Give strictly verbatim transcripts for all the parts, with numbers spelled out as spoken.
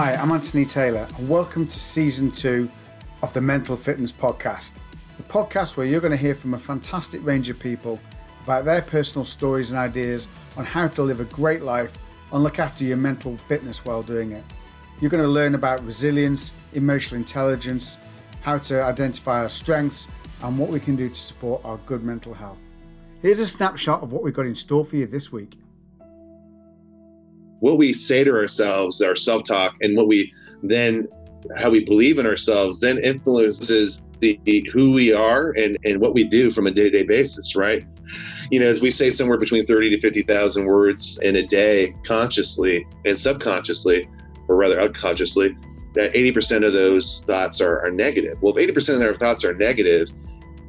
Hi, I'm Anthony Taylor, and welcome to Season two of the Mental Fitness Podcast, the podcast where you're going to hear from a fantastic range of people about their personal stories and ideas on how to live a great life and look after your mental fitness while doing it. You're going to learn about resilience, emotional intelligence, how to identify our strengths, and what we can do to support our good mental health. Here's a snapshot of what we've got in store for you this week. What we say to ourselves, our self-talk, and what we then, how we believe in ourselves, then influences the, the who we are and, and what we do from a day-to-day basis, right? You know, as we say, somewhere between thirty to fifty thousand words in a day, consciously and subconsciously, or rather unconsciously, that eighty percent of those thoughts are, are negative. Well, if eighty percent of our thoughts are negative,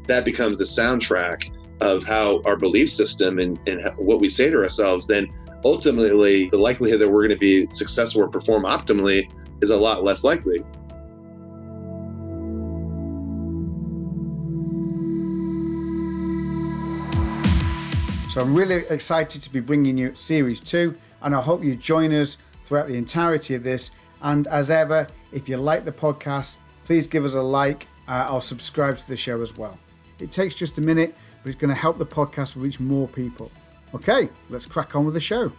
that becomes the soundtrack of how our belief system and, and what we say to ourselves then. Ultimately, the likelihood that we're going to be successful or perform optimally is a lot less likely. So I'm really excited to be bringing you Series two, and I hope you join us throughout the entirety of this. And as ever, if you like the podcast, please give us a like uh, or subscribe to the show as well. It takes just a minute, but it's going to help the podcast reach more people. Okay, let's crack on with the show.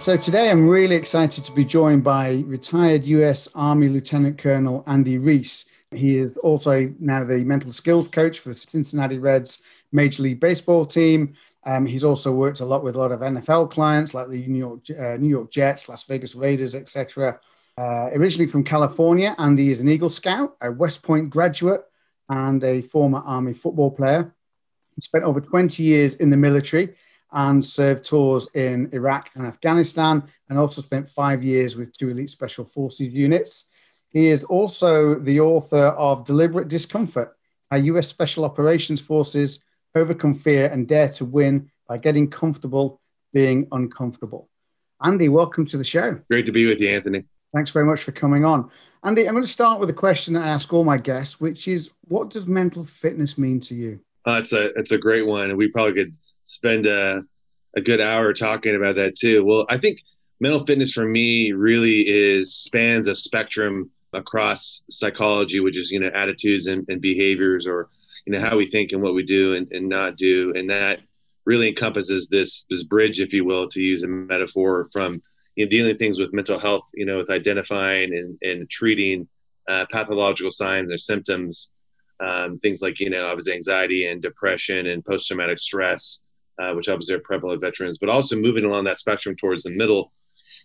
So today I'm really excited to be joined by retired U S Army Lieutenant Colonel Andy Riise. He is also now the mental skills coach for the Cincinnati Reds Major League Baseball team. Um, he's also worked a lot with a lot of N F L clients like the New York, uh, New York Jets, Las Vegas Raiders, et cetera. Uh, originally from California, Andy is an Eagle Scout, a West Point graduate, and a former Army football player. He spent over twenty years in the military and served tours in Iraq and Afghanistan, and also spent five years with two elite special forces units. He is also the author of Deliberate Discomfort, How U S Special Operations Forces Overcome Fear and Dare to Win by Getting Comfortable Being Uncomfortable. Andy, welcome to the show. Great to be with you, Anthony. Thanks very much for coming on. Andy, I'm going to start with a question that I ask all my guests, which is, what does mental fitness mean to you? Uh, it's a it's a great one, and we probably could spend a, a good hour talking about that too. Well, I think mental fitness for me really is spans a spectrum across psychology, which is, you know, attitudes and, and behaviors, or, you know, how we think and what we do and, and not do. And that really encompasses this this bridge, if you will, to use a metaphor, from, you know, dealing things with mental health, you know, with identifying and, and treating uh, pathological signs or symptoms, um, things like, you know, obviously anxiety and depression and post-traumatic stress, uh, which obviously are prevalent veterans, but also moving along that spectrum towards the middle,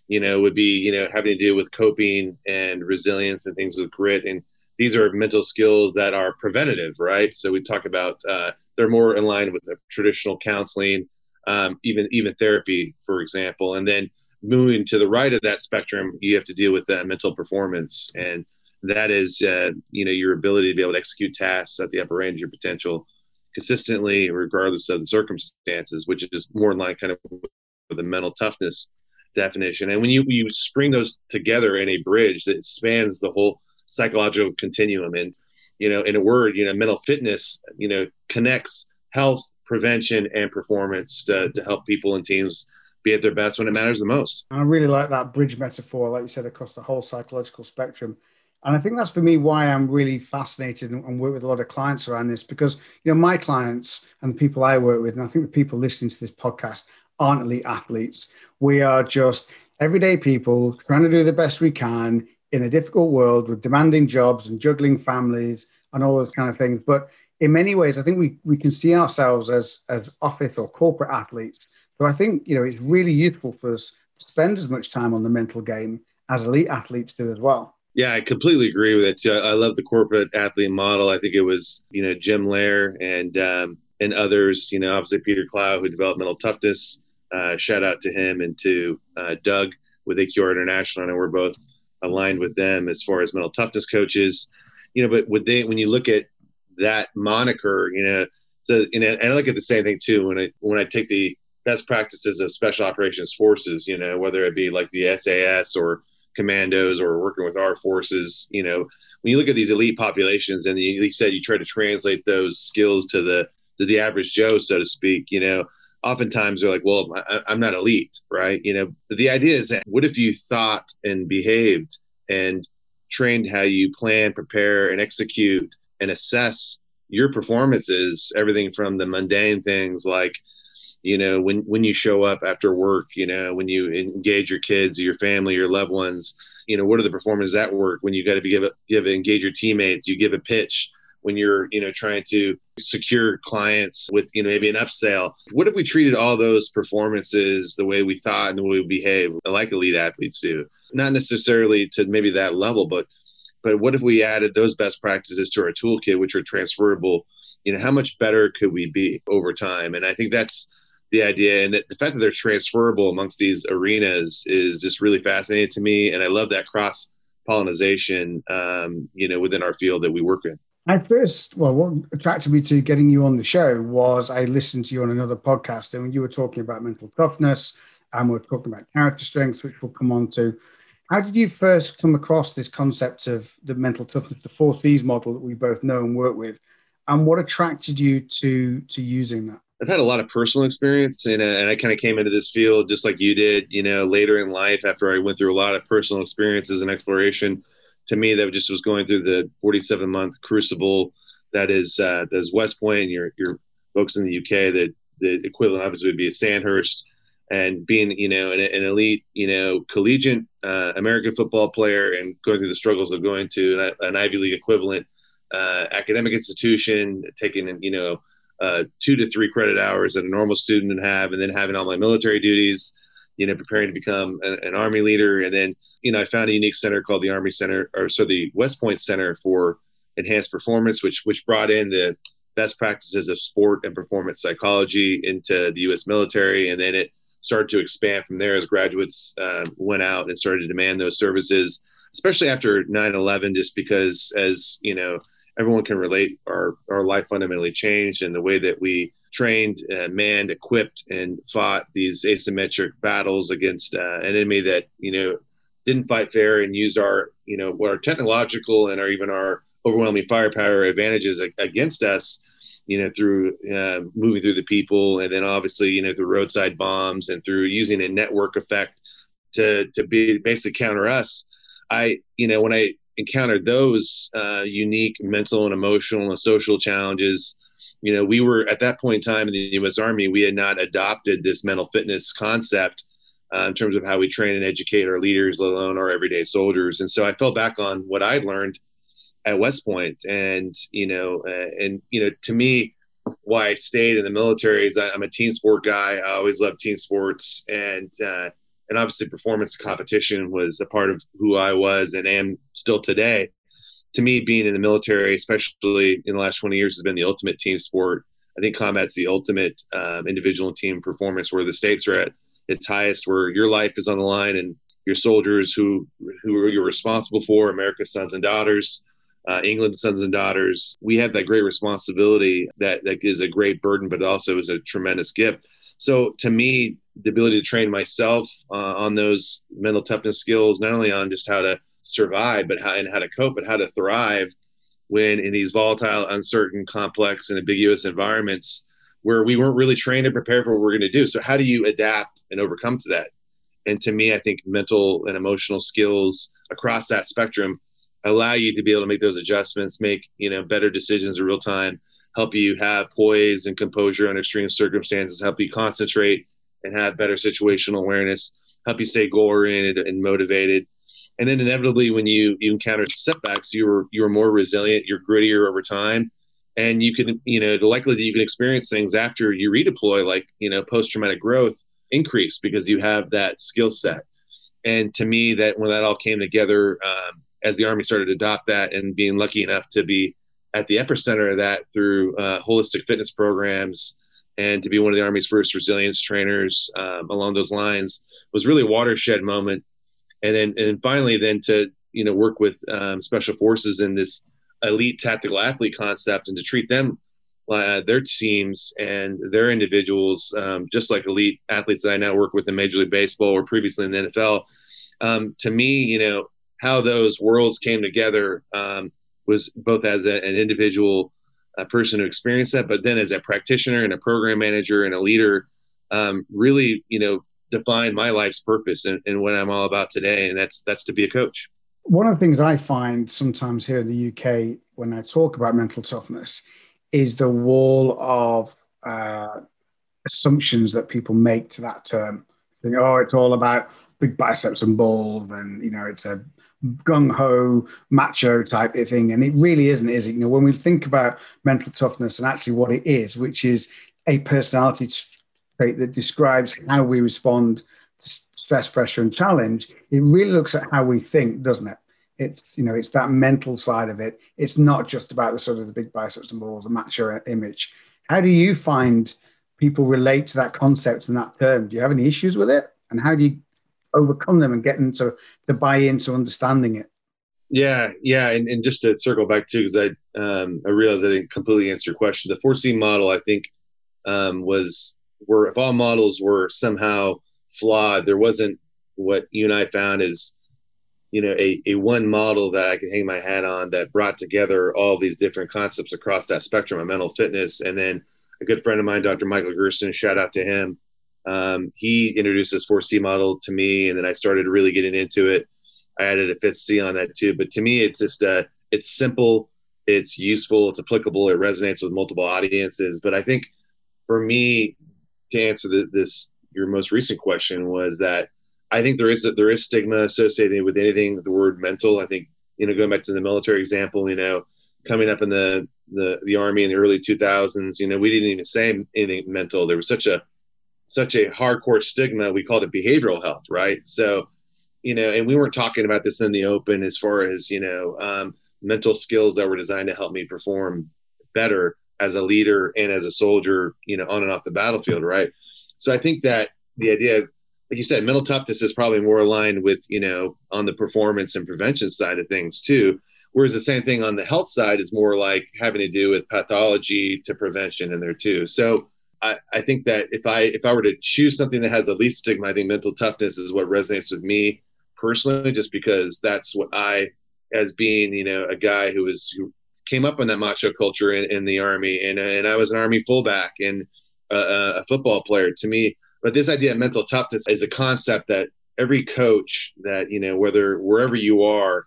you know, would be, you know, having to do with coping and resilience and things with grit. And these are mental skills that are preventative, right? So we talk about, uh, they're more in line with the traditional counseling, um, even, even therapy, for example. And then moving to the right of that spectrum, you have to deal with that mental performance. And that is, uh, you know, your ability to be able to execute tasks at the upper end of your potential consistently, regardless of the circumstances, which is more in line kind of with the mental toughness definition. And when you, you string those together in a bridge that spans the whole psychological continuum, and, you know, in a word, you know, mental fitness, you know, connects health, prevention, and performance to, to help people and teams be at their best when it matters the most. I really like that bridge metaphor, like you said, across the whole psychological spectrum. And I think that's, for me, why I'm really fascinated and work with a lot of clients around this, because, you know, my clients and the people I work with, and I think the people listening to this podcast, aren't elite athletes. We are just everyday people trying to do the best we can in a difficult world with demanding jobs and juggling families and all those kind of things. But in many ways, I think we we can see ourselves as as office or corporate athletes. So I think, you know, it's really useful for us to spend as much time on the mental game as elite athletes do as well. Yeah, I completely agree with it too. I love the corporate athlete model. I think it was, you know, Jim Lair and um, and others, you know, obviously Peter Cloud, who developed mental toughness. Uh, shout out to him and to uh, Doug with A Q R International. And we're both aligned with them as far as mental toughness coaches. You know, but would they, when you look at that moniker, you know, so, you know, and I look at the same thing too, when I, when I take the best practices of special operations forces, you know, whether it be like the S A S or commandos or working with our forces, you know, when you look at these elite populations and you, you said you try to translate those skills to the to the average Joe, so to speak, you know, oftentimes they're like, well, I, I'm not elite, right? You know, but the idea is that what if you thought and behaved and trained how you plan, prepare, and execute and assess your performances, everything from the mundane things like, you know, when, when you show up after work, you know, when you engage your kids, your family, your loved ones, you know, what are the performances at work when you got to be give a, give engage your teammates, you give a pitch when you're, you know, trying to secure clients with, you know, maybe an upsell. What if we treated all those performances the way we thought and the way we behave, like elite athletes do? Not necessarily to maybe that level, but but what if we added those best practices to our toolkit, which are transferable? You know, how much better could we be over time? And I think that's the idea. And that the fact that they're transferable amongst these arenas is just really fascinating to me. And I love that cross-pollination, um, you know, within our field that we work in. I first, well, what attracted me to getting you on the show was I listened to you on another podcast, and when you were talking about mental toughness and we were talking about character strength, which we'll come on to. How did you first come across this concept of the mental toughness, the four C's model that we both know and work with? And what attracted you to, to using that? I've had a lot of personal experience, and, uh, and I kind of came into this field just like you did, you know, later in life after I went through a lot of personal experiences and exploration. To me, that just was going through the forty-seven month crucible that is uh, that is West Point, and your your folks in the U K, that the equivalent obviously would be a Sandhurst, and being, you know, an, an elite, you know, collegiate uh, American football player, and going through the struggles of going to an, an Ivy League equivalent uh, academic institution, taking, you know, uh, two to three credit hours that a normal student would have, and then having all my military duties, you know, preparing to become an, an Army leader. And then, you know, I found a unique center called the Army Center, or so the West Point Center for Enhanced Performance, which which brought in the best practices of sport and performance psychology into the U S military. And then it started to expand from there as graduates uh, went out and started to demand those services, especially after nine eleven, just because, as you know, everyone can relate, our, our life fundamentally changed, and the way that we trained, uh, manned, equipped, and fought these asymmetric battles against uh, an enemy that, you know, didn't fight fair and used our, you know, our technological and our even our overwhelming firepower advantages against us, you know, through uh, moving through the people, and then obviously, you know, through roadside bombs and through using a network effect to to be basically counter us. I, you know, when I encountered those uh, unique mental and emotional and social challenges, you know, we were at that point in time in the U S Army, we had not adopted this mental fitness concept uh, in terms of how we train and educate our leaders, let alone our everyday soldiers. And so I fell back on what I learned at West Point. And, you know, uh, and, you know, to me, why I stayed in the military is I, I'm a team sport guy. I always loved team sports. And, uh, and obviously performance competition was a part of who I was and am still today. To me, being in the military, especially in the last twenty years, has been the ultimate team sport. I think combat's the ultimate um, individual and team performance, where the stakes are at its highest, where your life is on the line and your soldiers who who you're responsible for, America's sons and daughters, uh, England's sons and daughters. We have that great responsibility that, that is a great burden, but also is a tremendous gift. So to me, the ability to train myself uh, on those mental toughness skills, not only on just how to survive, but how and how to cope, but how to thrive when in these volatile, uncertain, complex, and ambiguous environments where we weren't really trained to prepare for what we're going to do. So how do you adapt and overcome to that? And to me, I think mental and emotional skills across that spectrum allow you to be able to make those adjustments, make, you know, better decisions in real time, help you have poise and composure on extreme circumstances, help you concentrate and have better situational awareness, help you stay goal-oriented and motivated. And then inevitably, when you, you encounter setbacks, you were you were more resilient, you're grittier over time, and you can, you know, the likelihood that you can experience things after you redeploy, like, you know, post-traumatic growth, increase because you have that skill set. And to me, that when that all came together, um, as the Army started to adopt that, and being lucky enough to be at the epicenter of that through uh, holistic fitness programs, and to be one of the Army's first resilience trainers um, along those lines, was really a watershed moment. And then, and finally, then to, you know, work with um, special forces in this elite tactical athlete concept, and to treat them, uh, their teams and their individuals, um, just like elite athletes that I now work with in Major League Baseball or previously in the N F L. Um, to me, you know, how those worlds came together um, was both as a, an individual, a person who experienced that, but then as a practitioner and a program manager and a leader, um, really, you know, define my life's purpose and, and what I'm all about today. And that's, that's to be a coach. One of the things I find sometimes here in the U K, when I talk about mental toughness, is the wall of uh, assumptions that people make to that term. Think, oh, it's all about big biceps and bulb, and, you know, it's a gung-ho macho type thing. And it really isn't, is it? You know, when we think about mental toughness and actually what it is, which is a personality trait that describes how we respond to stress, pressure, and challenge, it really looks at how we think, doesn't it? It's, you know, it's that mental side of it. It's not just about the sort of the big biceps and balls, the macho image. How do you find people relate to that concept and that term? Do you have any issues with it? And how do you overcome them and get them to, to buy into understanding it? Yeah, yeah. And, and just to circle back too, because I um, I realized I didn't completely answer your question. The four C model, I think, um, was where if all models were somehow flawed, there wasn't what you and I found is, you know, a, a one model that I could hang my hat on that brought together all these different concepts across that spectrum of mental fitness. And then a good friend of mine, Doctor Michael Gerson, shout out to him. Um, he introduced this four C model to me, and then I started really getting into it. I added a fifth C on that too. But to me, it's just uh, it's simple, it's useful, it's applicable, it resonates with multiple audiences. But I think for me, to answer the, this, your most recent question, was that I think there is that there is stigma associated with anything with the word mental. I think, you know, going back to the military example, you know, coming up in the the, the Army in the early two thousands, you know, we didn't even say anything mental. There was such a such a hardcore stigma. We called it behavioral health, right? So, you know, and we weren't talking about this in the open as far as, you know, um, mental skills that were designed to help me perform better as a leader and as a soldier, you know, on and off the battlefield, right? So I think that the idea of, like you said, mental toughness is probably more aligned with, you know, on the performance and prevention side of things too. Whereas the same thing on the health side is more like having to do with pathology to prevention in there too. So I, I think that if I, if I were to choose something that has the least stigma, I think mental toughness is what resonates with me personally, just because that's what I, as being, you know, a guy who was, who came up in that macho culture in, in the Army, and, and I was an Army fullback and a, a football player to me. But this idea of mental toughness is a concept that every coach that, you know, whether wherever you are,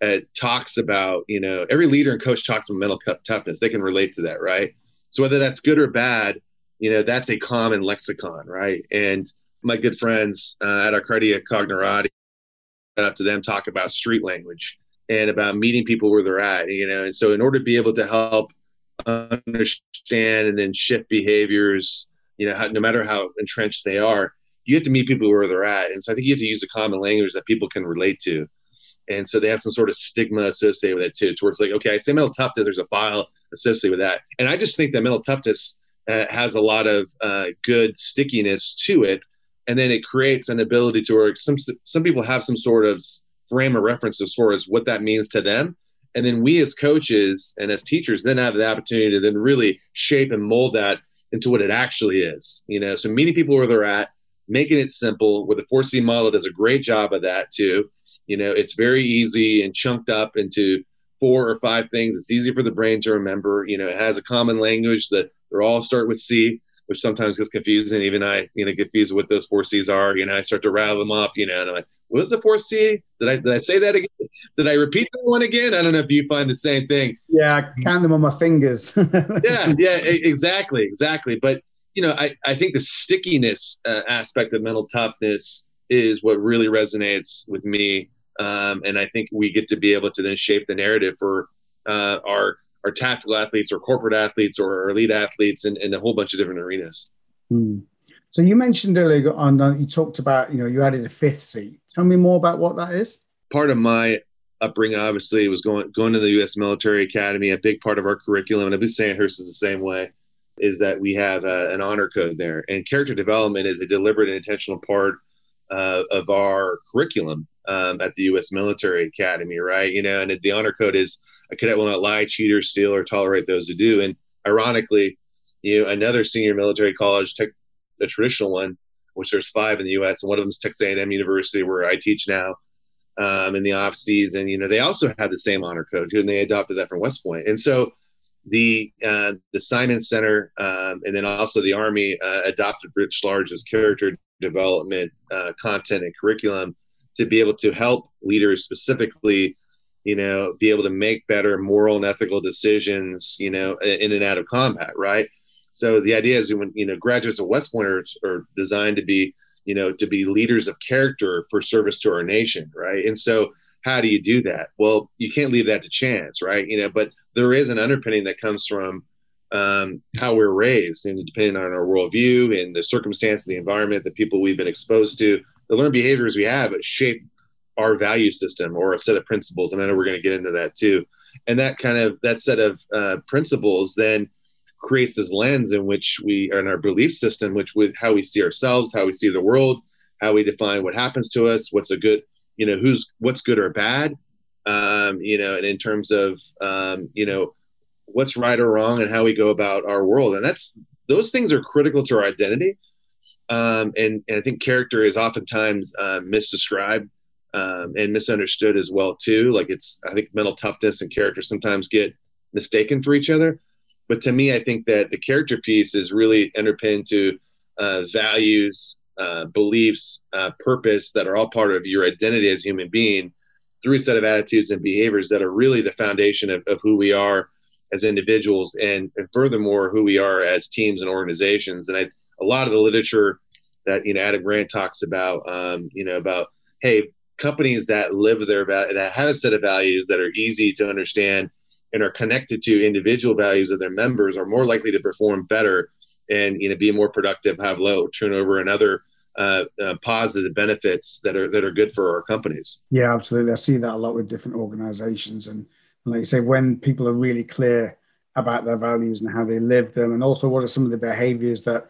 uh, talks about, you know, every leader and coach talks about mental toughness. They can relate to that, right? So whether that's good or bad, you know, that's a common lexicon, right? And my good friends uh, at Arcadia Cognorati, shout out to them, talk about street language and about meeting people where they're at, you know. And so in order to be able to help understand and then shift behaviors, you know, how, no matter how entrenched they are, you have to meet people where they're at. And so I think you have to use a common language that people can relate to. And so they have some sort of stigma associated with it too. It's where it's like, okay, I say mental toughness, there's a file associated with that. And I just think that mental toughness uh, has a lot of uh, good stickiness to it. And then it creates an ability to where some, some people have some sort of frame of reference as far as what that means to them. And then we as coaches and as teachers then have the opportunity to then really shape and mold that into what it actually is, you know. So meeting people where they're at, making it simple, where the four C model does a great job of that too. You know, it's very easy and chunked up into four or five things. It's easy for the brain to remember. You know, it has a common language that they all start with C, which sometimes gets confusing. Even I, you know, get confused with what those four C's are. You know, I start to rattle them off, you know, and I'm like, what was the fourth C? Did I did I say that again? Did I repeat that one again? I don't know if you find the same thing. Yeah, I count them on my fingers. yeah, yeah, exactly, exactly. But, you know, I, I think the stickiness uh, aspect of mental toughness is what really resonates with me. Um, and I think we get to be able to then shape the narrative for uh, our, our tactical athletes or corporate athletes or our elite athletes in, in a whole bunch of different arenas. Mm. So you mentioned earlier on, you talked about, you know, you added a fifth C. Tell me more about what that is. Part of my upbringing, obviously, was going going to the U S Military Academy. A big part of our curriculum, and I believe Sandhurst is the same way, is that we have a, an honor code there. And character development is a deliberate and intentional part uh, of our curriculum um, at the U S Military Academy, right? You know, and the honor code is a cadet will not lie, cheat, or steal, or tolerate those who do. And ironically, you know, another senior military college tech the traditional one, which there's five in the U S, and one of them is Texas A and M University, where I teach now um, in the off season. You know, they also have the same honor code, and they adopted that from West Point. And so the uh, the Simon Center, um, and then also the Army uh, adopted Rich Large's character development uh, content and curriculum to be able to help leaders specifically, you know, be able to make better moral and ethical decisions, you know, in and out of combat, right? So the idea is, when, you know, graduates of West Point are, are designed to be, you know, to be leaders of character for service to our nation, right? And so how do you do that? Well, you can't leave that to chance, right? You know, but there is an underpinning that comes from um, how we're raised, and depending on our worldview and the circumstance, the environment, the people we've been exposed to, the learned behaviors we have shape our value system or a set of principles. And I know we're going to get into that too. And that kind of, that set of uh, principles then creates this lens in which we are in our belief system, which with how we see ourselves, how we see the world, how we define what happens to us, what's a good, you know, who's what's good or bad, um, you know, and in terms of, um, you know, what's right or wrong and how we go about our world. And that's, those things are critical to our identity. Um, and, and I think character is oftentimes uh, misdescribed um, and misunderstood as well too. Like it's, I think mental toughness and character sometimes get mistaken for each other. But to me, I think that the character piece is really underpinned to uh, values, uh, beliefs, uh, purpose that are all part of your identity as a human being through a set of attitudes and behaviors that are really the foundation of, of who we are as individuals and, and furthermore, who we are as teams and organizations. And I, a lot of the literature that, you know, Adam Grant talks about, um, you know, about, hey, companies that live their value, that have a set of values that are easy to understand and are connected to individual values of their members are more likely to perform better and, you know, be more productive, have low turnover and other uh, uh, positive benefits that are, that are good for our companies. Yeah, absolutely. I see that a lot with different organizations. And like you say, when people are really clear about their values and how they live them, and also what are some of the behaviors that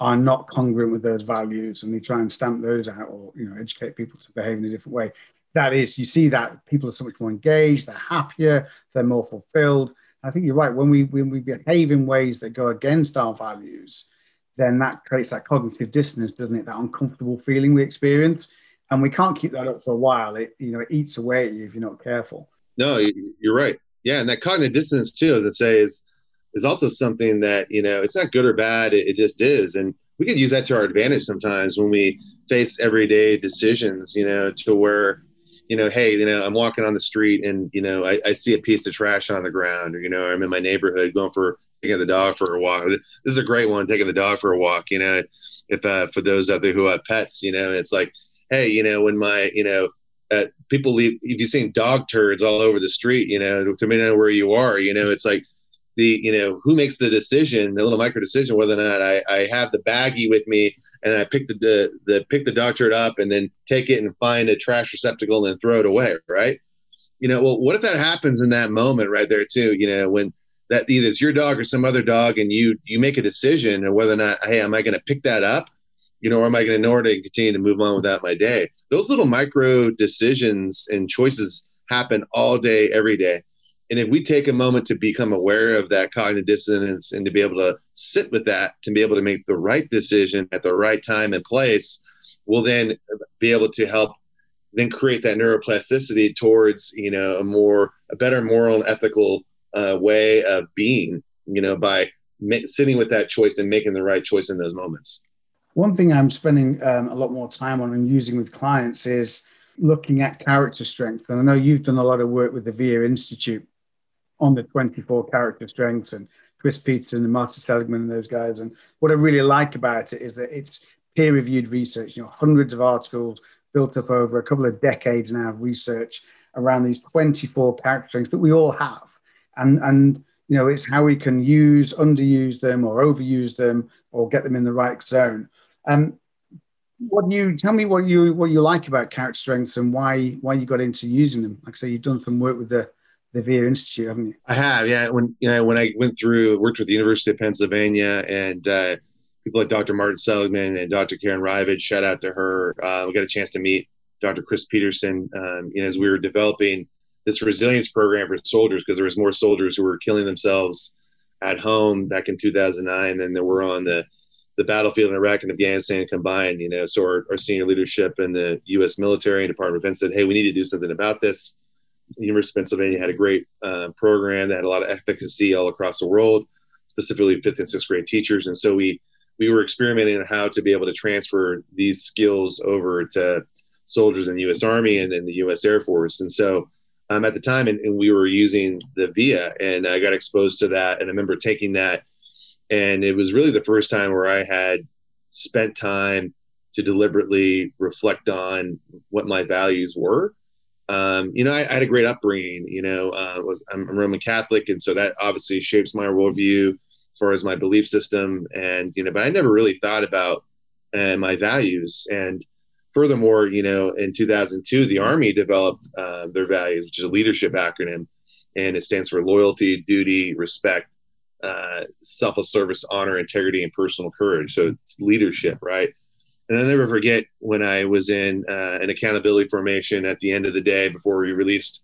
are not congruent with those values, and they try and stamp those out or, you know, educate people to behave in a different way. That is, you see that people are so much more engaged, they're happier, they're more fulfilled. I think you're right. When we when we behave in ways that go against our values, then that creates that cognitive dissonance, doesn't it? That uncomfortable feeling we experience, and we can't keep that up for a while. It, you know, it eats away at you if you're not careful. No, you're right. Yeah, and that cognitive dissonance too, as I say, is is also something that, you know, it's not good or bad. It, it just is, and we can use that to our advantage sometimes when we face everyday decisions. You know, to where, you know, hey, you know, I'm walking on the street and, you know, I, I see a piece of trash on the ground, or, you know, I'm in my neighborhood going for taking the dog for a walk. This is a great one, taking the dog for a walk. You know, if uh, for those out there who have pets, you know, it's like, hey, you know, when my, you know, uh, people leave, if you've seen dog turds all over the street, you know, depending on where you are, you know, it's like the, you know, who makes the decision, the little micro decision, whether or not I, I have the baggie with me and I pick the, the, the pick the dog turd up and then take it and find a trash receptacle and throw it away, right? You know, well, what if that happens in that moment right there too? You know, when that either it's your dog or some other dog, and you you make a decision on whether or not, hey, am I going to pick that up? You know, or am I going to ignore it and continue to move on without my day? Those little micro decisions and choices happen all day, every day. And if we take a moment to become aware of that cognitive dissonance and to be able to sit with that, to be able to make the right decision at the right time and place, we'll then be able to help then create that neuroplasticity towards, you know, a more, a better moral and ethical uh, way of being, you know, by ma- sitting with that choice and making the right choice in those moments. One thing I'm spending um, a lot more time on and using with clients is looking at character strength. And I know you've done a lot of work with the V I A Institute on the twenty-four character strengths, and Chris Peterson and Martin Seligman and those guys. And what I really like about it is that it's peer-reviewed research, you know, hundreds of articles built up over a couple of decades now of research around these twenty-four character strengths that we all have. And, and you know, it's how we can use, underuse them or overuse them or get them in the right zone. Um, what you tell me what you what you like about character strengths and why why you got into using them. Like I say, you've done some work with the the V I A Institute, haven't you? I have, yeah. When, you know, when I went through, worked with the University of Pennsylvania and uh, people like Doctor Martin Seligman and Doctor Karen Rivage, shout out to her. Uh, we got a chance to meet Doctor Chris Peterson um, you know, as we were developing this resilience program for soldiers, because there was more soldiers who were killing themselves at home back in two thousand nine than there were on the, the battlefield in Iraq and Afghanistan combined. You know, so our, our senior leadership in the U S military and Department of Defense said, hey, we need to do something about this. University of Pennsylvania had a great uh, program that had a lot of efficacy all across the world, specifically fifth and sixth grade teachers. And so we we were experimenting on how to be able to transfer these skills over to soldiers in the U S Army and in the U S Air Force. And so um, at the time, and, and we were using the V I A, and I got exposed to that. And I remember taking that, and it was really the first time where I had spent time to deliberately reflect on what my values were. Um, you know, I, I had a great upbringing. You know, uh, was, I'm a Roman Catholic, and so that obviously shapes my worldview as far as my belief system. And, you know, but I never really thought about uh, my values. And furthermore, you know, in two thousand two, the Army developed uh, their values, which is a leadership acronym, and it stands for loyalty, duty, respect, uh, selfless service, honor, integrity, and personal courage. So it's leadership, right? And I'll never forget when I was in uh, an accountability formation at the end of the day before we released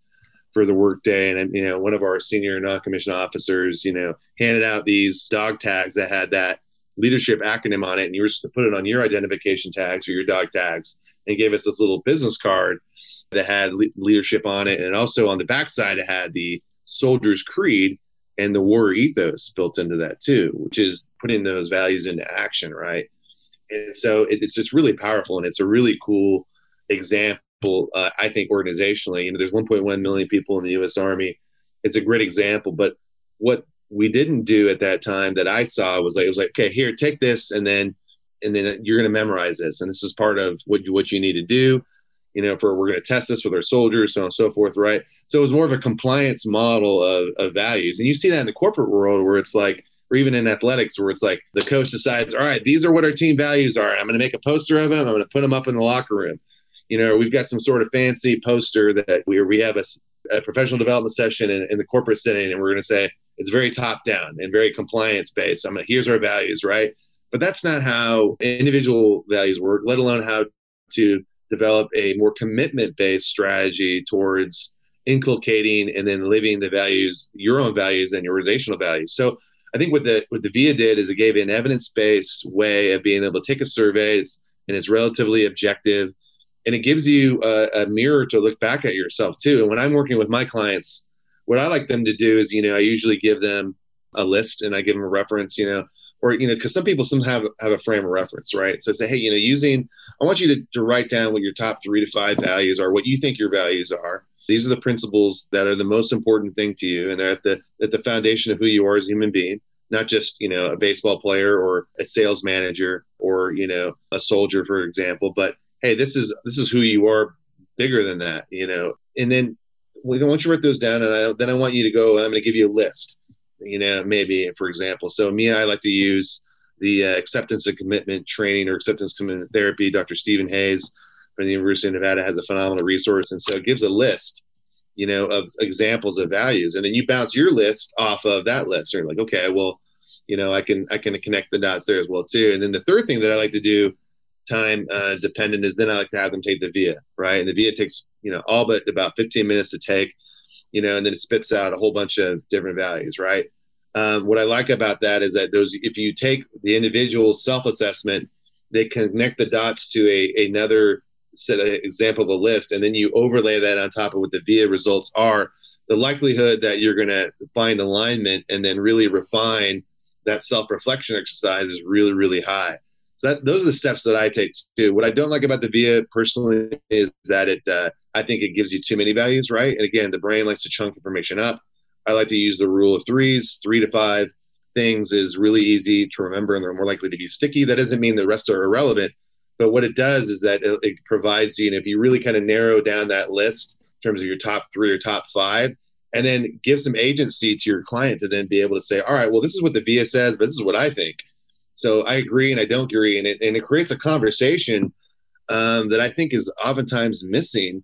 for the work day. And, you know, one of our senior non-commissioned officers, you know, handed out these dog tags that had that leadership acronym on it. And you were supposed to put it on your identification tags or your dog tags. And he gave us this little business card that had le- leadership on it. And also on the backside, it had the soldier's creed and the war ethos built into that too, which is putting those values into action, right? And so it, it's it's really powerful, and it's a really cool example, uh, I think, organizationally. You know, there's one point one million people in the U S Army. It's a great example. But what we didn't do at that time that I saw was like, it was like, okay, here, take this, and then and then you're going to memorize this. And this is part of what you, what you need to do. You know, for we're going to test this with our soldiers, so on and so forth, right? So it was more of a compliance model of, of values. And you see that in the corporate world where it's like, or even in athletics where it's like the coach decides, all right, these are what our team values are. I'm going to make a poster of them. I'm going to put them up in the locker room. You know, we've got some sort of fancy poster that we we have a, a professional development session in, in the corporate setting, and we're going to say it's very top down and very compliance based. I'm going to, here's our values, right? But that's not how individual values work, let alone how to develop a more commitment based strategy towards inculcating and then living the values, your own values and your organizational values. So I think what the what the V I A did is it gave an evidence-based way of being able to take a survey, it's, and it's relatively objective, and it gives you a, a mirror to look back at yourself too. And when I'm working with my clients, what I like them to do is, you know, I usually give them a list and I give them a reference, you know, or, you know, because some people somehow have, have a frame of reference, right? So I say, hey, you know, using, I want you to, to write down what your top three to five values are, what you think your values are. These are the principles that are the most important thing to you, and they're at the at the foundation of who you are as a human being, not just, you know, a baseball player or a sales manager or, you know, a soldier, for example. But hey, this is this is who you are, bigger than that, you know. And then once you write those down, and I, then I want you to go, and I'm going to give you a list, you know, maybe for example. So me, I like to use the uh, acceptance and commitment training or acceptance commitment therapy. Doctor Stephen Hayes from the University of Nevada has a phenomenal resource. And so it gives a list, you know, of examples of values. And then you bounce your list off of that list. You're like, okay, well, you know, I can, I can connect the dots there as well too. And then the third thing that I like to do time uh, dependent is then I like to have them take the V I A, right? And the V I A takes, you know, all but about fifteen minutes to take, you know, and then it spits out a whole bunch of different values, right? Um, what I like about that is that those, if you take the individual self-assessment, they connect the dots to a, another set an example of a list, and then you overlay that on top of what the V I A results are, the likelihood that you're going to find alignment and then really refine that self-reflection exercise is really, really high. So that, those are the steps that I take too. What I don't like about the V I A personally is that it, uh, I think it gives you too many values, right? And again, the brain likes to chunk information up. I like to use the rule of threes, three to five things is really easy to remember, and they're more likely to be sticky. That doesn't mean the rest are irrelevant. But what it does is that it, it provides you, and you know, if you really kind of narrow down that list in terms of your top three or top five, and then give some agency to your client to then be able to say, all right, well, this is what the V I A says, but this is what I think. So I agree and I don't agree. And it, and it creates a conversation um, that I think is oftentimes missing.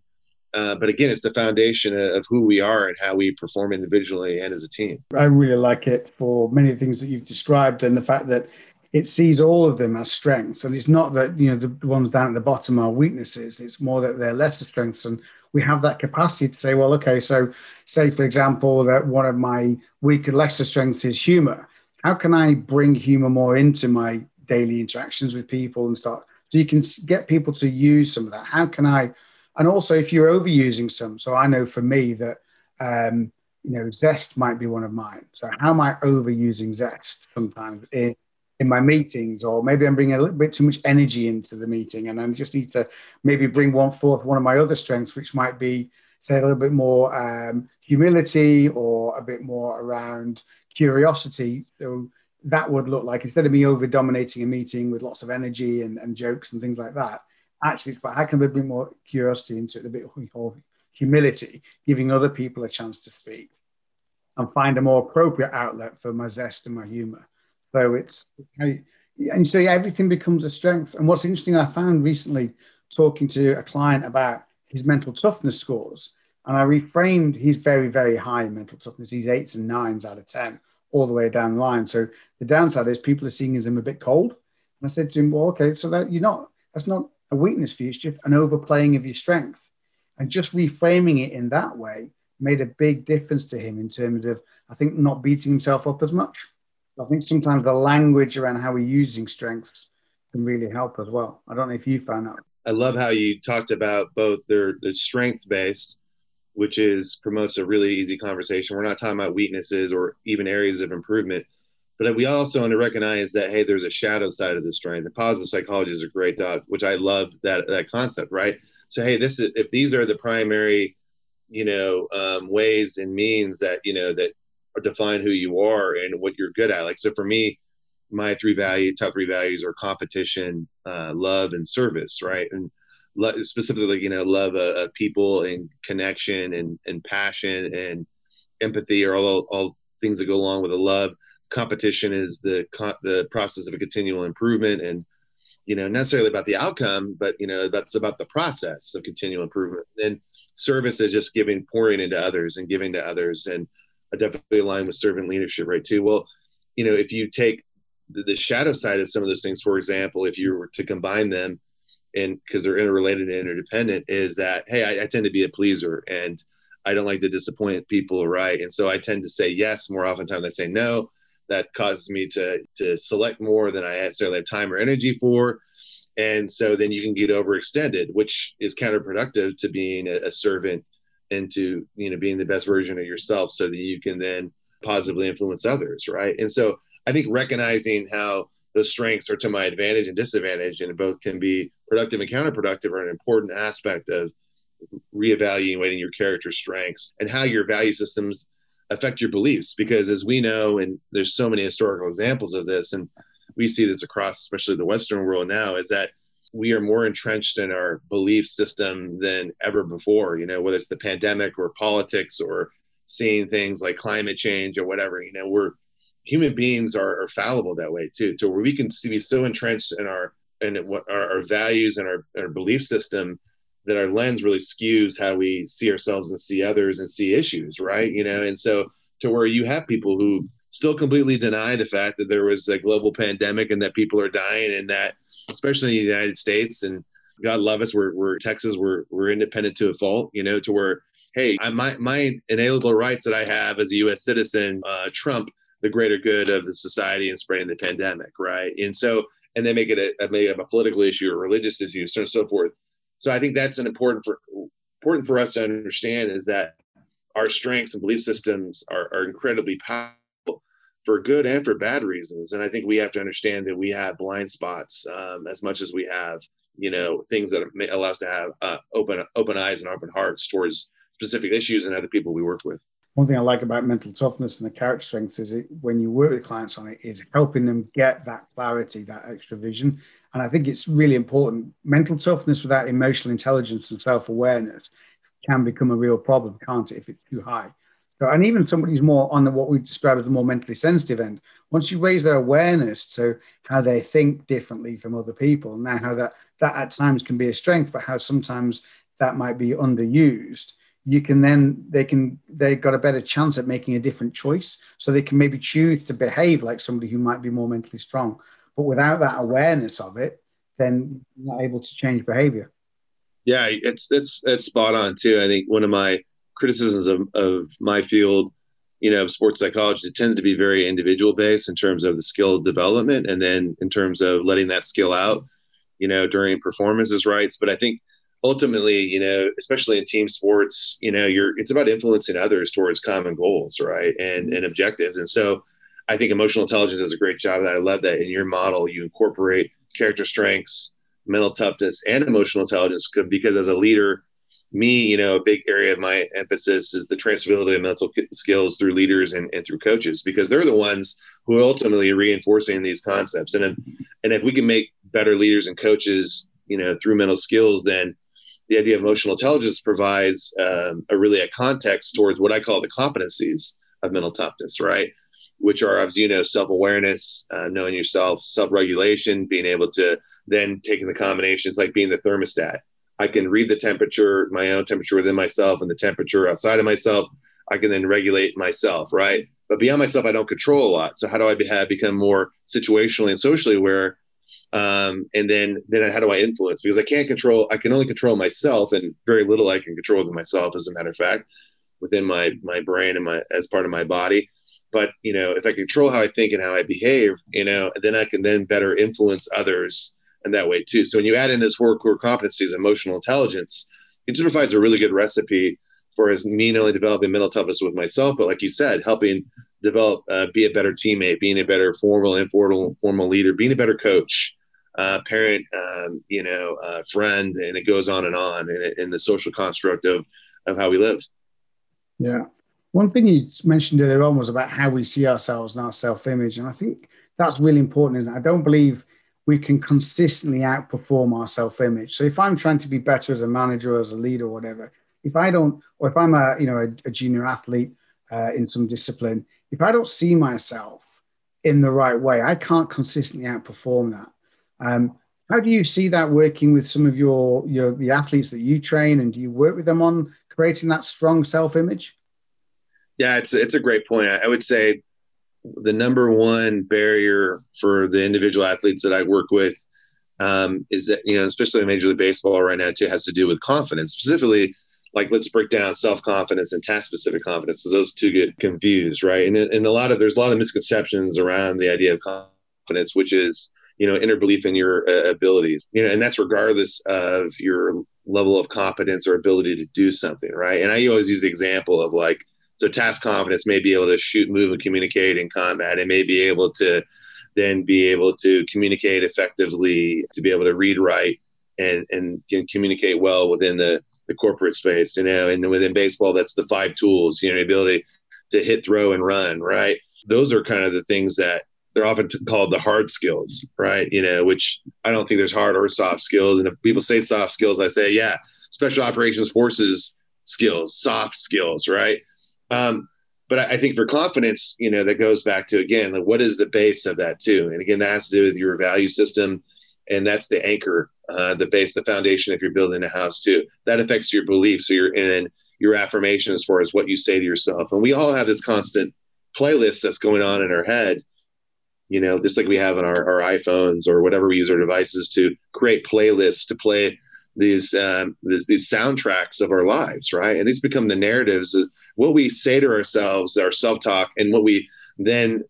Uh, but again, it's the foundation of who we are and how we perform individually and as a team. I really like it for many of the things that you've described, and the fact that it sees all of them as strengths. And it's not that, you know, the ones down at the bottom are weaknesses. It's more that they're lesser strengths. And we have that capacity to say, well, okay, so say, for example, that one of my weaker, lesser strengths is humor. How can I bring humor more into my daily interactions with people and start? So you can get people to use some of that. How can I And also if you're overusing some. So I know for me that, um, you know, zest might be one of mine. So how am I overusing zest sometimes in, in my meetings? Or maybe I'm bringing a little bit too much energy into the meeting, and I just need to maybe bring one forth, one of my other strengths, which might be, say, a little bit more um, humility or a bit more around curiosity. So that would look like, instead of me over dominating a meeting with lots of energy and, and jokes and things like that, actually it's about how can we bring more curiosity into it, a bit more humility, giving other people a chance to speak, and find a more appropriate outlet for my zest and my humor. So it's, and so yeah, everything becomes a strength. And what's interesting, I found recently talking to a client about his mental toughness scores, and I reframed, he's very, very high in mental toughness. He's eights and nines out of ten, all the way down the line. So the downside is people are seeing him a bit cold. And I said to him, well, okay, so that you're not, that's not a weakness for you, it's just an overplaying of your strength. And just reframing it in that way made a big difference to him in terms of, I think, not beating himself up as much. I think sometimes the language around how we're using strengths can really help as well. I don't know if you found that. I love how you talked about both their, their strength-based, which is promotes a really easy conversation. We're not talking about weaknesses or even areas of improvement, but we also want to recognize that, hey, there's a shadow side of the strength. The positive psychology is a great dog, which I love that, that concept, right? So, hey, this is, if these are the primary, you know, um, ways and means that, you know, that are define who you are and what you're good at. Like, so for me, my three value, top three values are competition, uh, love, and service, right? And specifically, you know, love of uh, people and connection and, and passion and empathy are all, all things that go along with a love. Competition is the the process of a continual improvement, and, you know, necessarily about the outcome, but, you know, that's about the process of continual improvement. And service is just giving, pouring into others and giving to others. And I definitely align with servant leadership, right, too. Well, you know, if you take the, the shadow side of some of those things, for example, if you were to combine them, and because they're interrelated and interdependent, is that, hey, I, I tend to be a pleaser and I don't like to disappoint people, right? And so I tend to say yes more oftentimes than I say no. That causes me to to select more than I necessarily have time or energy for. And so then you can get overextended, which is counterproductive to being a, a servant and to, you know, being the best version of yourself so that you can then positively influence others, right? And so I think recognizing how those strengths are to my advantage and disadvantage, and both can be productive and counterproductive, are an important aspect of reevaluating your character strengths and how your value systems affect your beliefs. Because as we know, and there's so many historical examples of this, and we see this across, especially the Western world now, is that we are more entrenched in our belief system than ever before, you know, whether it's the pandemic or politics or seeing things like climate change or whatever, you know, we're, human beings are, are fallible that way too, to where we can see, be so entrenched in our in what our, our values and our, our belief system that our lens really skews how we see ourselves and see others and see issues, right? You know, and so to where you have people who still completely deny the fact that there was a global pandemic and that people are dying, and that, especially in the United States, and God love us, we're, we're Texas, we're, we're independent to a fault, you know, to where, hey, I, my, my inalienable rights that I have as a U S citizen uh, trump the greater good of the society and spreading the pandemic, right? And so, and they make it a, maybe a political issue or religious issue, so on and so forth. So I think that's an important for important for us to understand, is that our strengths and belief systems are, are incredibly powerful for good and for bad reasons. And I think we have to understand that we have blind spots um, as much as we have, you know, things that allow us to have uh, open open eyes and open hearts towards specific issues and other people we work with. One thing I like about mental toughness and the character strengths is it, when you work with clients on it, is helping them get that clarity, that extra vision. And I think it's really important. Mental toughness without emotional intelligence and self-awareness can become a real problem, can't it, if it's too high? So, and even somebody who's more on the, what we describe as the more mentally sensitive end, once you raise their awareness to how they think differently from other people, now how that, that at times can be a strength, but how sometimes that might be underused, you can then, they can, they've got a better chance at making a different choice. So they can maybe choose to behave like somebody who might be more mentally strong, but without that awareness of it, then you're not able to change behavior. Yeah, it's, it's, it's spot on too. I think one of my criticisms of, of my field, you know, of sports psychology, it tends to be very individual based in terms of the skill development. And then in terms of letting that skill out, you know, during performances, right? But I think ultimately, you know, especially in team sports, you know, you're, it's about influencing others towards common goals, right? And, and objectives. And so I think emotional intelligence does a great job of that. I love that in your model, you incorporate character strengths, mental toughness, and emotional intelligence, because as a leader, me, you know, a big area of my emphasis is the transferability of mental skills through leaders and, and through coaches, because they're the ones who are ultimately reinforcing these concepts. And if, and if we can make better leaders and coaches, you know, through mental skills, then the idea of emotional intelligence provides um, a really a context towards what I call the competencies of mental toughness, right? Which are, as you know, self-awareness, uh, knowing yourself, self-regulation, being able to then taking the combinations, like being the thermostat. I can read the temperature, my own temperature within myself and the temperature outside of myself. I can then regulate myself, right? But beyond myself, I don't control a lot. So how do I be, have, become more situationally and socially aware? Um, and then, then how do I influence? Because I can't control, I can only control myself, and very little I can control within myself, as a matter of fact, within my, my brain and my, as part of my body. But, you know, if I control how I think and how I behave, you know, then I can then better influence others in that way too. So when you add in those four core competencies, emotional intelligence, it just provides a really good recipe for as me not only developing mental toughness with myself, but like you said, helping develop, uh, be a better teammate, being a better formal, informal, formal leader, being a better coach, uh, parent, um, you know, uh, friend, and it goes on and on in, in the social construct of, of how we live. Yeah. One thing you mentioned earlier on was about how we see ourselves and our self-image. And I think that's really important, isn't it? I don't believe we can consistently outperform our self-image. So if I'm trying to be better as a manager, or as a leader, or whatever, if I don't, or if I'm a, you know, a, a junior athlete uh, in some discipline, if I don't see myself in the right way, I can't consistently outperform that. Um, how do you see that working with some of your, your, the athletes that you train, and do you work with them on creating that strong self-image? Yeah, it's it's a great point. I would say the number one barrier for the individual athletes that I work with um, is that, you know, especially in Major League Baseball right now too, has to do with confidence. Specifically, like, let's break down self-confidence and task-specific confidence. So those two get confused, right? And and a lot of there's a lot of misconceptions around the idea of confidence, which is, you know, inner belief in your uh, abilities, you know, and that's regardless of your level of competence or ability to do something, right? And I always use the example of, like, so task confidence may be able to shoot, move, and communicate in combat. It may be able to then be able to communicate effectively, to be able to read, write, and and, and communicate well within the, the corporate space, you know, and within baseball, that's the five tools, you know, the ability to hit, throw, and run, right? Those are kind of the things that they're often t- called the hard skills, right? You know, which I don't think there's hard or soft skills. And if people say soft skills, I say, yeah, Special Operations Forces skills, soft skills, right? Um, but I think for confidence, you know, that goes back to, again, like, what is the base of that too? And again, that has to do with your value system, and that's the anchor, uh, the base, the foundation. If you're building a house too, that affects your beliefs, so your in your affirmation as far as what you say to yourself. And we all have this constant playlist that's going on in our head, you know, just like we have in our, our iPhones or whatever we use our devices to create playlists to play these, um, these, these soundtracks of our lives, right? And these become the narratives of what we say to ourselves, our self-talk, and what we then,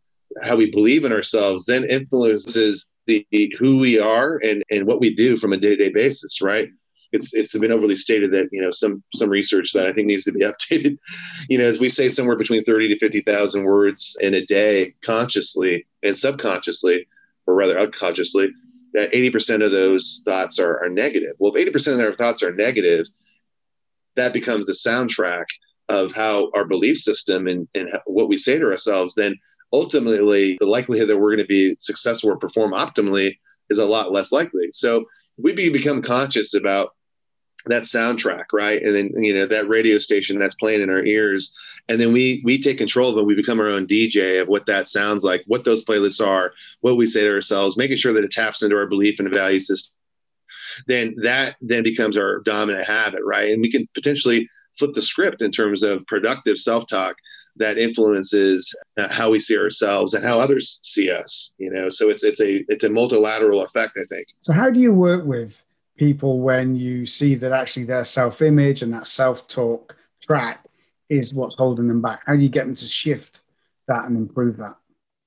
how we believe in ourselves, then influences the, who we are and, and what we do from a day-to-day basis, right? It's it's been overly stated that, you know, some some research that I think needs to be updated, you know, as we say somewhere between thirty to fifty thousand words in a day, consciously and subconsciously, or rather unconsciously, that eighty percent of those thoughts are, are negative. Well, if eighty percent of our thoughts are negative, that becomes the soundtrack of how our belief system and, and what we say to ourselves, then ultimately the likelihood that we're going to be successful or perform optimally is a lot less likely. So we become conscious about that soundtrack, right? And then, you know, that radio station that's playing in our ears. And then we we take control of it. We become our own D J of what that sounds like, what those playlists are, what we say to ourselves, making sure that it taps into our belief and value system. Then that then becomes our dominant habit, right? And we can potentially flip the script in terms of productive self-talk that influences uh, how we see ourselves and how others see us, you know? So it's, it's a, it's a multilateral effect, I think. So how do you work with people when you see that actually their self-image and that self-talk track is what's holding them back? How do you get them to shift that and improve that?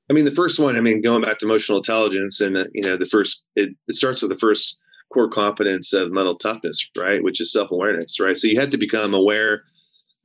I mean, the first one, I mean, going back to emotional intelligence and, uh, you know, the first, it, it starts with the first core competence of mental toughness, right? Which is self-awareness, right? So you had to become aware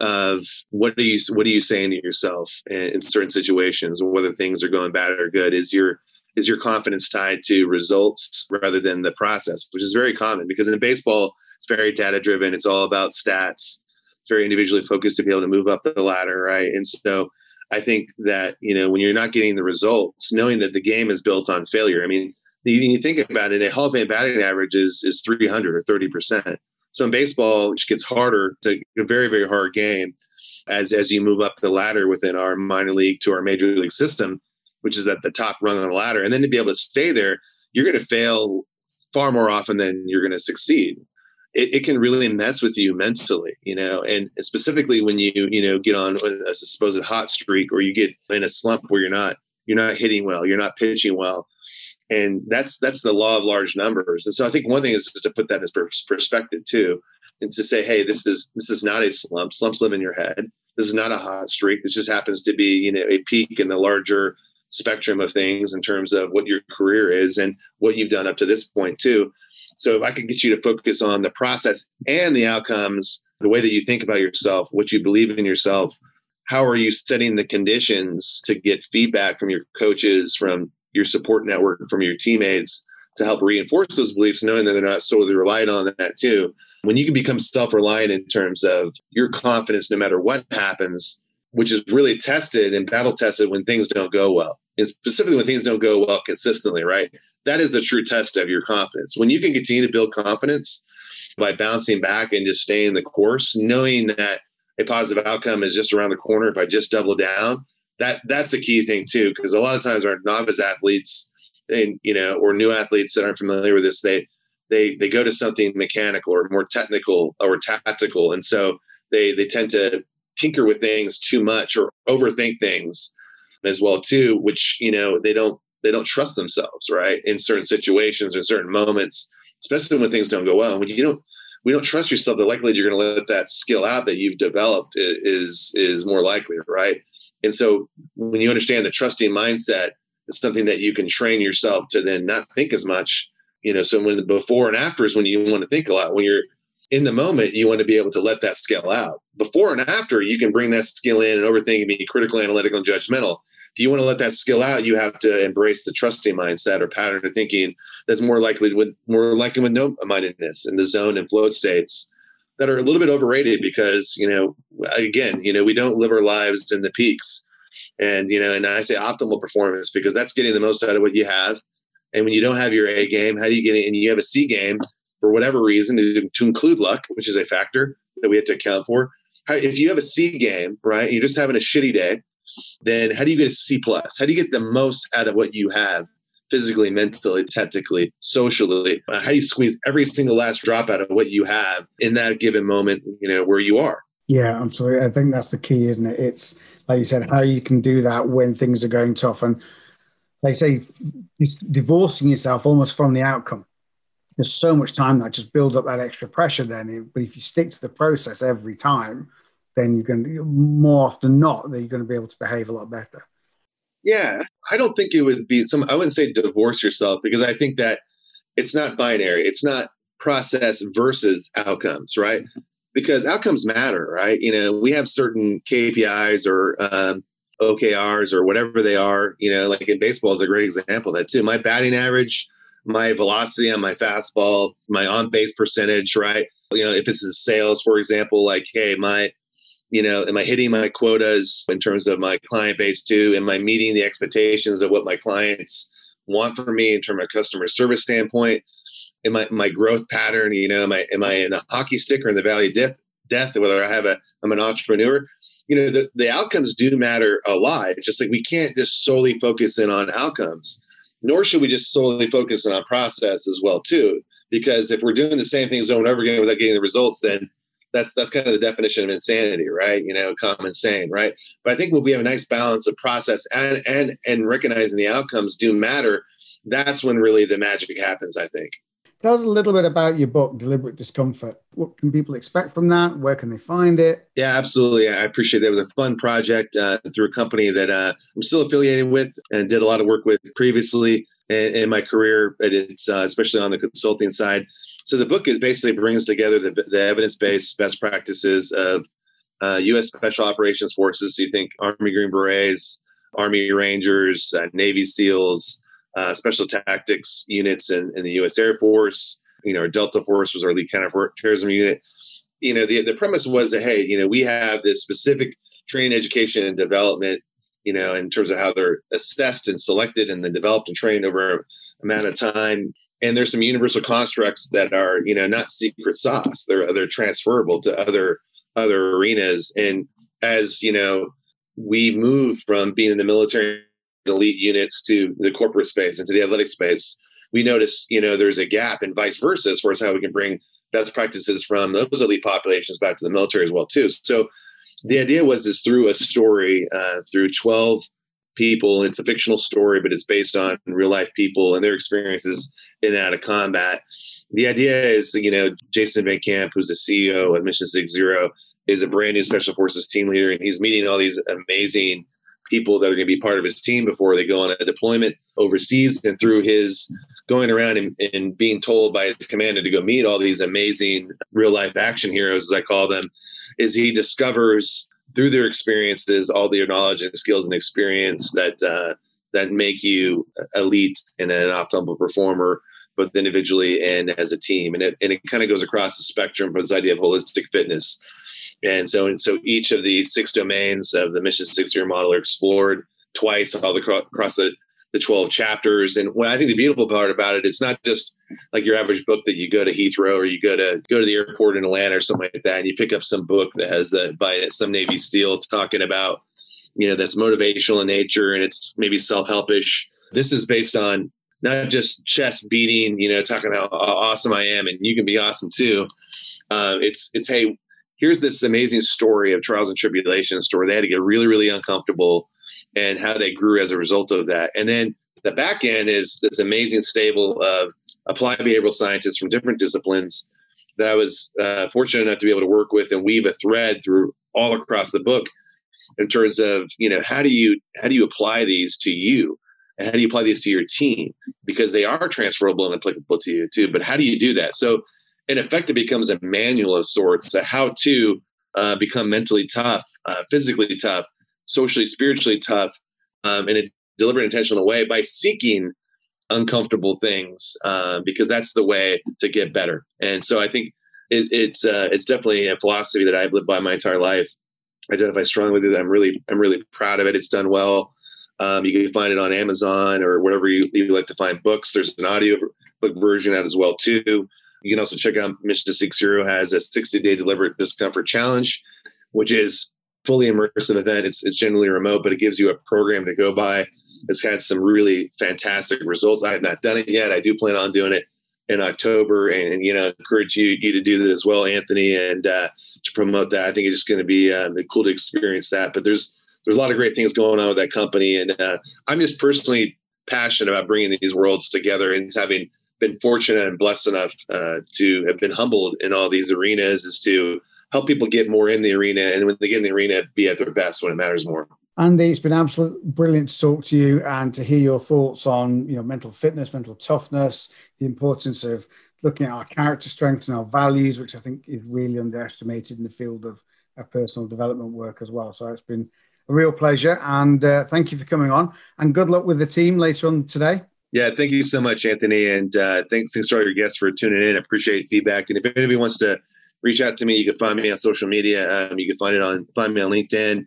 of what are you, what are you saying to yourself in, in certain situations, whether things are going bad or good. Is your, is your confidence tied to results rather than the process, which is very common because in baseball, it's very data driven. It's all about stats. It's very individually focused to be able to move up the ladder. Right. And so I think that, you know, when you're not getting the results, knowing that the game is built on failure. I mean, you think about it, a Hall of Fame batting average is is three hundred or thirty percent. So in baseball, which gets harder, it's a very, very hard game as as you move up the ladder within our minor league to our major league system, which is at the top rung on the ladder. And then to be able to stay there, you're going to fail far more often than you're going to succeed. It, it can really mess with you mentally, you know, and specifically when you, you know, get on a supposed hot streak or you get in a slump where you're not, you're not hitting well, you're not pitching well. And that's that's the law of large numbers. And so I think one thing is just to put that as perspective too, and to say, hey, this is this is not a slump. Slumps live in your head. This is not a hot streak. This just happens to be, you know, a peak in the larger spectrum of things in terms of what your career is and what you've done up to this point too. So if I could get you to focus on the process and the outcomes, the way that you think about yourself, what you believe in yourself, how are you setting the conditions to get feedback from your coaches, from your support network, from your teammates to help reinforce those beliefs, knowing that they're not solely reliant on that too. When you can become self-reliant in terms of your confidence, no matter what happens, which is really tested and battle tested when things don't go well, and specifically when things don't go well consistently, right? That is the true test of your confidence. When you can continue to build confidence by bouncing back and just staying the course, knowing that a positive outcome is just around the corner if I just double down, That that's a key thing too, because a lot of times our novice athletes and, you know, or new athletes that aren't familiar with this, they they they go to something mechanical or more technical or tactical. And so they they tend to tinker with things too much or overthink things as well too, which, you know, they don't they don't trust themselves, right? In certain situations or certain moments, especially when things don't go well. When you don't we don't trust yourself, the likelihood you're gonna let that skill out that you've developed is is more likely, right? And so when you understand the trusting mindset, it's something that you can train yourself to then not think as much, you know, so when the before and after is when you want to think a lot. When you're in the moment, you want to be able to let that skill out. Before and after, you can bring that skill in and overthink and be critical, analytical, and judgmental. If you want to let that skill out, you have to embrace the trusting mindset or pattern of thinking that's more likely with more likely with no-mindedness in the zone and flow states that are a little bit overrated because, you know, again, you know, we don't live our lives in the peaks and, you know, and I say optimal performance because that's getting the most out of what you have. And when you don't have your A game, how do you get it? And you have a C game for whatever reason to, to include luck, which is a factor that we have to account for. How, if you have a C game, right, you're just having a shitty day, then how do you get a C plus? How do you get the most out of what you have physically, mentally, tactically, socially? How do you squeeze every single last drop out of what you have in that given moment, you know, where you are? Yeah, absolutely. I think that's the key, isn't it? It's like you said, how you can do that when things are going tough. And like I say, it's divorcing yourself almost from the outcome. There's so much time that just builds up that extra pressure then. But if you stick to the process every time, then you're going to, more often not, that you're going to be able to behave a lot better. Yeah, I don't think it would be some, I wouldn't say divorce yourself because I think that it's not binary. It's not process versus outcomes, right? Because outcomes matter, right? You know, we have certain K P Is or um, O K Rs or whatever they are, you know, like in baseball is a great example of that too. My batting average, my velocity on my fastball, my on-base percentage, right? You know, if this is sales, for example, like, hey, my, you know, am I hitting my quotas in terms of my client base too? Am I meeting the expectations of what my clients want from me in terms of customer service standpoint? Am I my growth pattern? You know, am I am I in the hockey stick or in the valley of death? Death? Whether I have a I'm an entrepreneur, you know, the, the outcomes do matter a lot. It's just like we can't just solely focus in on outcomes, nor should we just solely focus in on process as well too. Because if we're doing the same things over and over again without getting the results, then That's that's kind of the definition of insanity, right? You know, calm insane, right? But I think when we have a nice balance of process and and and recognizing the outcomes do matter, that's when really the magic happens, I think. Tell us a little bit about your book, Deliberate Discomfort. What can people expect from that? Where can they find it? Yeah, absolutely. I appreciate that. It was a fun project uh, through a company that uh, I'm still affiliated with and did a lot of work with previously. in, in my career, it's uh, especially on the consulting side. So the book is basically brings together the, the evidence-based best practices of uh, U S Special Operations Forces. So you think Army Green Berets, Army Rangers, uh, Navy SEALs, uh, special tactics units in, in the U S Air Force. You know, our Delta Force was our lead counterterrorism unit. You know, the, the premise was that, hey, you know, we have this specific training, education, and development, you know, in terms of how they're assessed and selected and then developed and trained over an amount of time. And there's some universal constructs that are, you know, not secret sauce. They're, they're transferable to other other arenas. And as, you know, we move from being in the military elite units to the corporate space and to the athletic space, we notice, you know, there's a gap and vice versa as far as how we can bring best practices from those elite populations back to the military as well, too. So the idea was this through a story, uh, through twelve people. It's a fictional story, but it's based on real life people and their experiences in and out of combat. The idea is, you know, Jason Van Camp, who's the C E O of Mission Six Zero, is a brand new Special Forces team leader, and he's meeting all these amazing people that are going to be part of his team before they go on a deployment overseas. And through his going around and, and being told by his commander to go meet all these amazing real life action heroes, as I call them, is he discovers through their experiences all their knowledge and skills and experience that uh, that make you elite and an optimal performer, both individually and as a team. And it, and it kind of goes across the spectrum from this idea of holistic fitness. And so, and so each of the six domains of the Mission Six Zero model are explored twice all the, across the, the twelve chapters. And what I think the beautiful part about it, it's not just like your average book that you go to Heathrow or you go to go to the airport in Atlanta or something like that, and you pick up some book that has the, by some Navy SEAL talking about, you know, that's motivational in nature and it's maybe self-helpish. This is based on not just chest beating, you know, talking about how awesome I am and you can be awesome too. Uh, it's, it's, hey, here's this amazing story of trials and tribulations story. They had to get really, really uncomfortable and how they grew as a result of that. And then the back end is this amazing stable of applied behavioral scientists from different disciplines that I was uh, fortunate enough to be able to work with and weave a thread through all across the book in terms of, you know, how do you, how do you apply these to you? And how do you apply these to your team? Because they are transferable and applicable to you too, but how do you do that? So in effect, it becomes a manual of sorts, a how to uh, become mentally tough, uh, physically tough, socially, spiritually tough, um, in a deliberate, intentional way by seeking uncomfortable things, uh, because that's the way to get better. And so I think it, it's uh, it's definitely a philosophy that I've lived by my entire life. I identify strongly with it. I'm really I'm really proud of it. It's done well. Um, you can find it on Amazon or wherever you, you like to find books. There's an audio book version out as well too. You can also check out Mission Six Zero has a sixty-day Deliberate Discomfort Challenge, which is fully immersive event. It's it's generally remote, but it gives you a program to go by. It's had some really fantastic results. I have not done it yet. I do plan on doing it in October, and, and you know, encourage you, you to do that as well, Anthony, and uh, to promote that. I think it's just going to be uh, cool to experience that. But there's there's a lot of great things going on with that company, and uh, I'm just personally passionate about bringing these worlds together and having been fortunate and blessed enough uh, to have been humbled in all these arenas is to help people get more in the arena. And when they get in the arena, be at their best when it matters more. Andy, it's been absolutely brilliant to talk to you and to hear your thoughts on, you know, mental fitness, mental toughness, the importance of looking at our character strengths and our values, which I think is really underestimated in the field of, of personal development work as well. So it's been a real pleasure. And uh, thank you for coming on, and good luck with the team later on today. Yeah, thank you so much, Anthony. And uh, thanks to all your guests for tuning in. I appreciate feedback. And if anybody wants to reach out to me, you can find me on social media. Um, you can find it on find me on LinkedIn.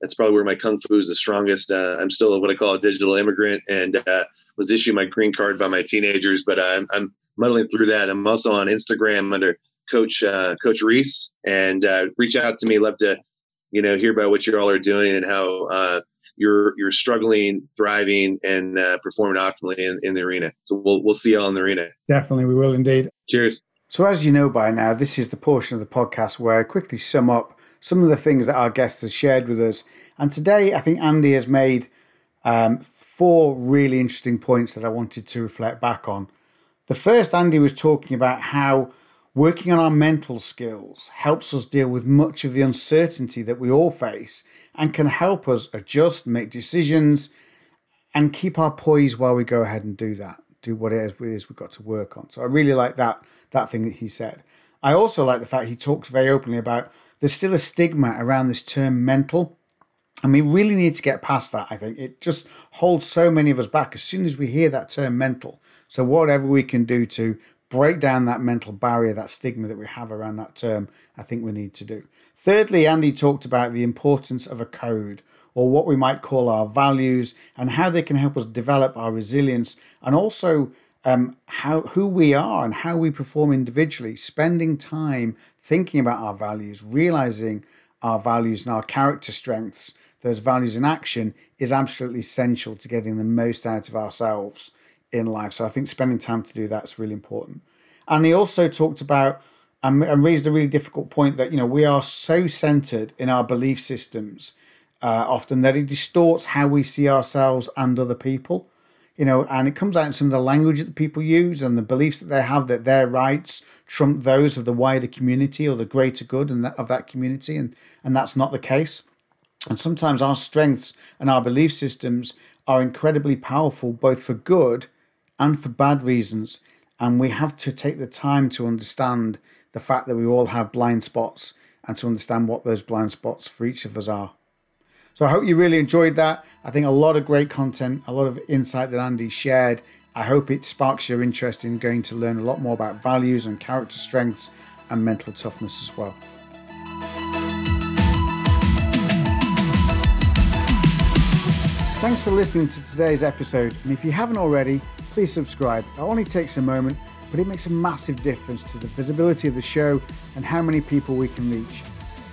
That's probably where my kung fu is the strongest. Uh, I'm still what I call a digital immigrant, and uh, was issued my green card by my teenagers, but I'm, I'm muddling through that. I'm also on Instagram under Coach uh, Coach Riise, and uh, reach out to me. Love to, you know, hear about what you all are doing and how uh, you're you're struggling, thriving, and uh, performing optimally in, in the arena. So we'll we'll see y'all in the arena. Definitely, we will indeed. Cheers. So as you know by now, this is the portion of the podcast where I quickly sum up some of the things that our guest has shared with us. And today, I think Andy has made um, four really interesting points that I wanted to reflect back on. The first, Andy was talking about how working on our mental skills helps us deal with much of the uncertainty that we all face and can help us adjust, make decisions, and keep our poise while we go ahead and do that, do what it is we've got to work on. So I really like that that thing that he said. I also like the fact he talks very openly about there's still a stigma around this term mental, and we really need to get past that, I think. It just holds so many of us back as soon as we hear that term mental. So whatever we can do to break down that mental barrier, that stigma that we have around that term, I think we need to do. Thirdly, Andy talked about the importance of a code, or what we might call our values, and how they can help us develop our resilience, and also um, how who we are and how we perform individually. Spending time thinking about our values, realizing our values and our character strengths, those values in action, is absolutely essential to getting the most out of ourselves in life. So I think spending time to do that is really important. And he also talked about and raised a really difficult point that, you know, we are so centered in our belief systems Uh, often that it distorts how we see ourselves and other people, you know, and it comes out in some of the language that people use and the beliefs that they have that their rights trump those of the wider community or the greater good and that, of that community, and, and that's not the case. And sometimes our strengths and our belief systems are incredibly powerful, both for good and for bad reasons, and we have to take the time to understand the fact that we all have blind spots and to understand what those blind spots for each of us are. So I hope you really enjoyed that. I think a lot of great content, a lot of insight that Andy shared. I hope it sparks your interest in going to learn a lot more about values and character strengths and mental toughness as well. Thanks for listening to today's episode. And if you haven't already, please subscribe. It only takes a moment, but it makes a massive difference to the visibility of the show and how many people we can reach.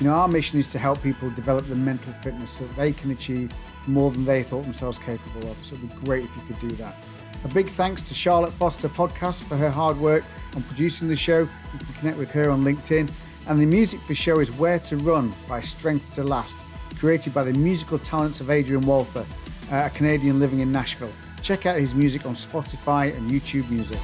You know, our mission is to help people develop the mental fitness so that they can achieve more than they thought themselves capable of. So it'd be great if you could do that. A big thanks to Charlotte Foster Podcast for her hard work on producing the show. You can connect with her on LinkedIn. And the music for the show is Where To Run by Strength to Last, created by the musical talents of Adrian Walther, a Canadian living in Nashville. Check out his music on Spotify and YouTube Music.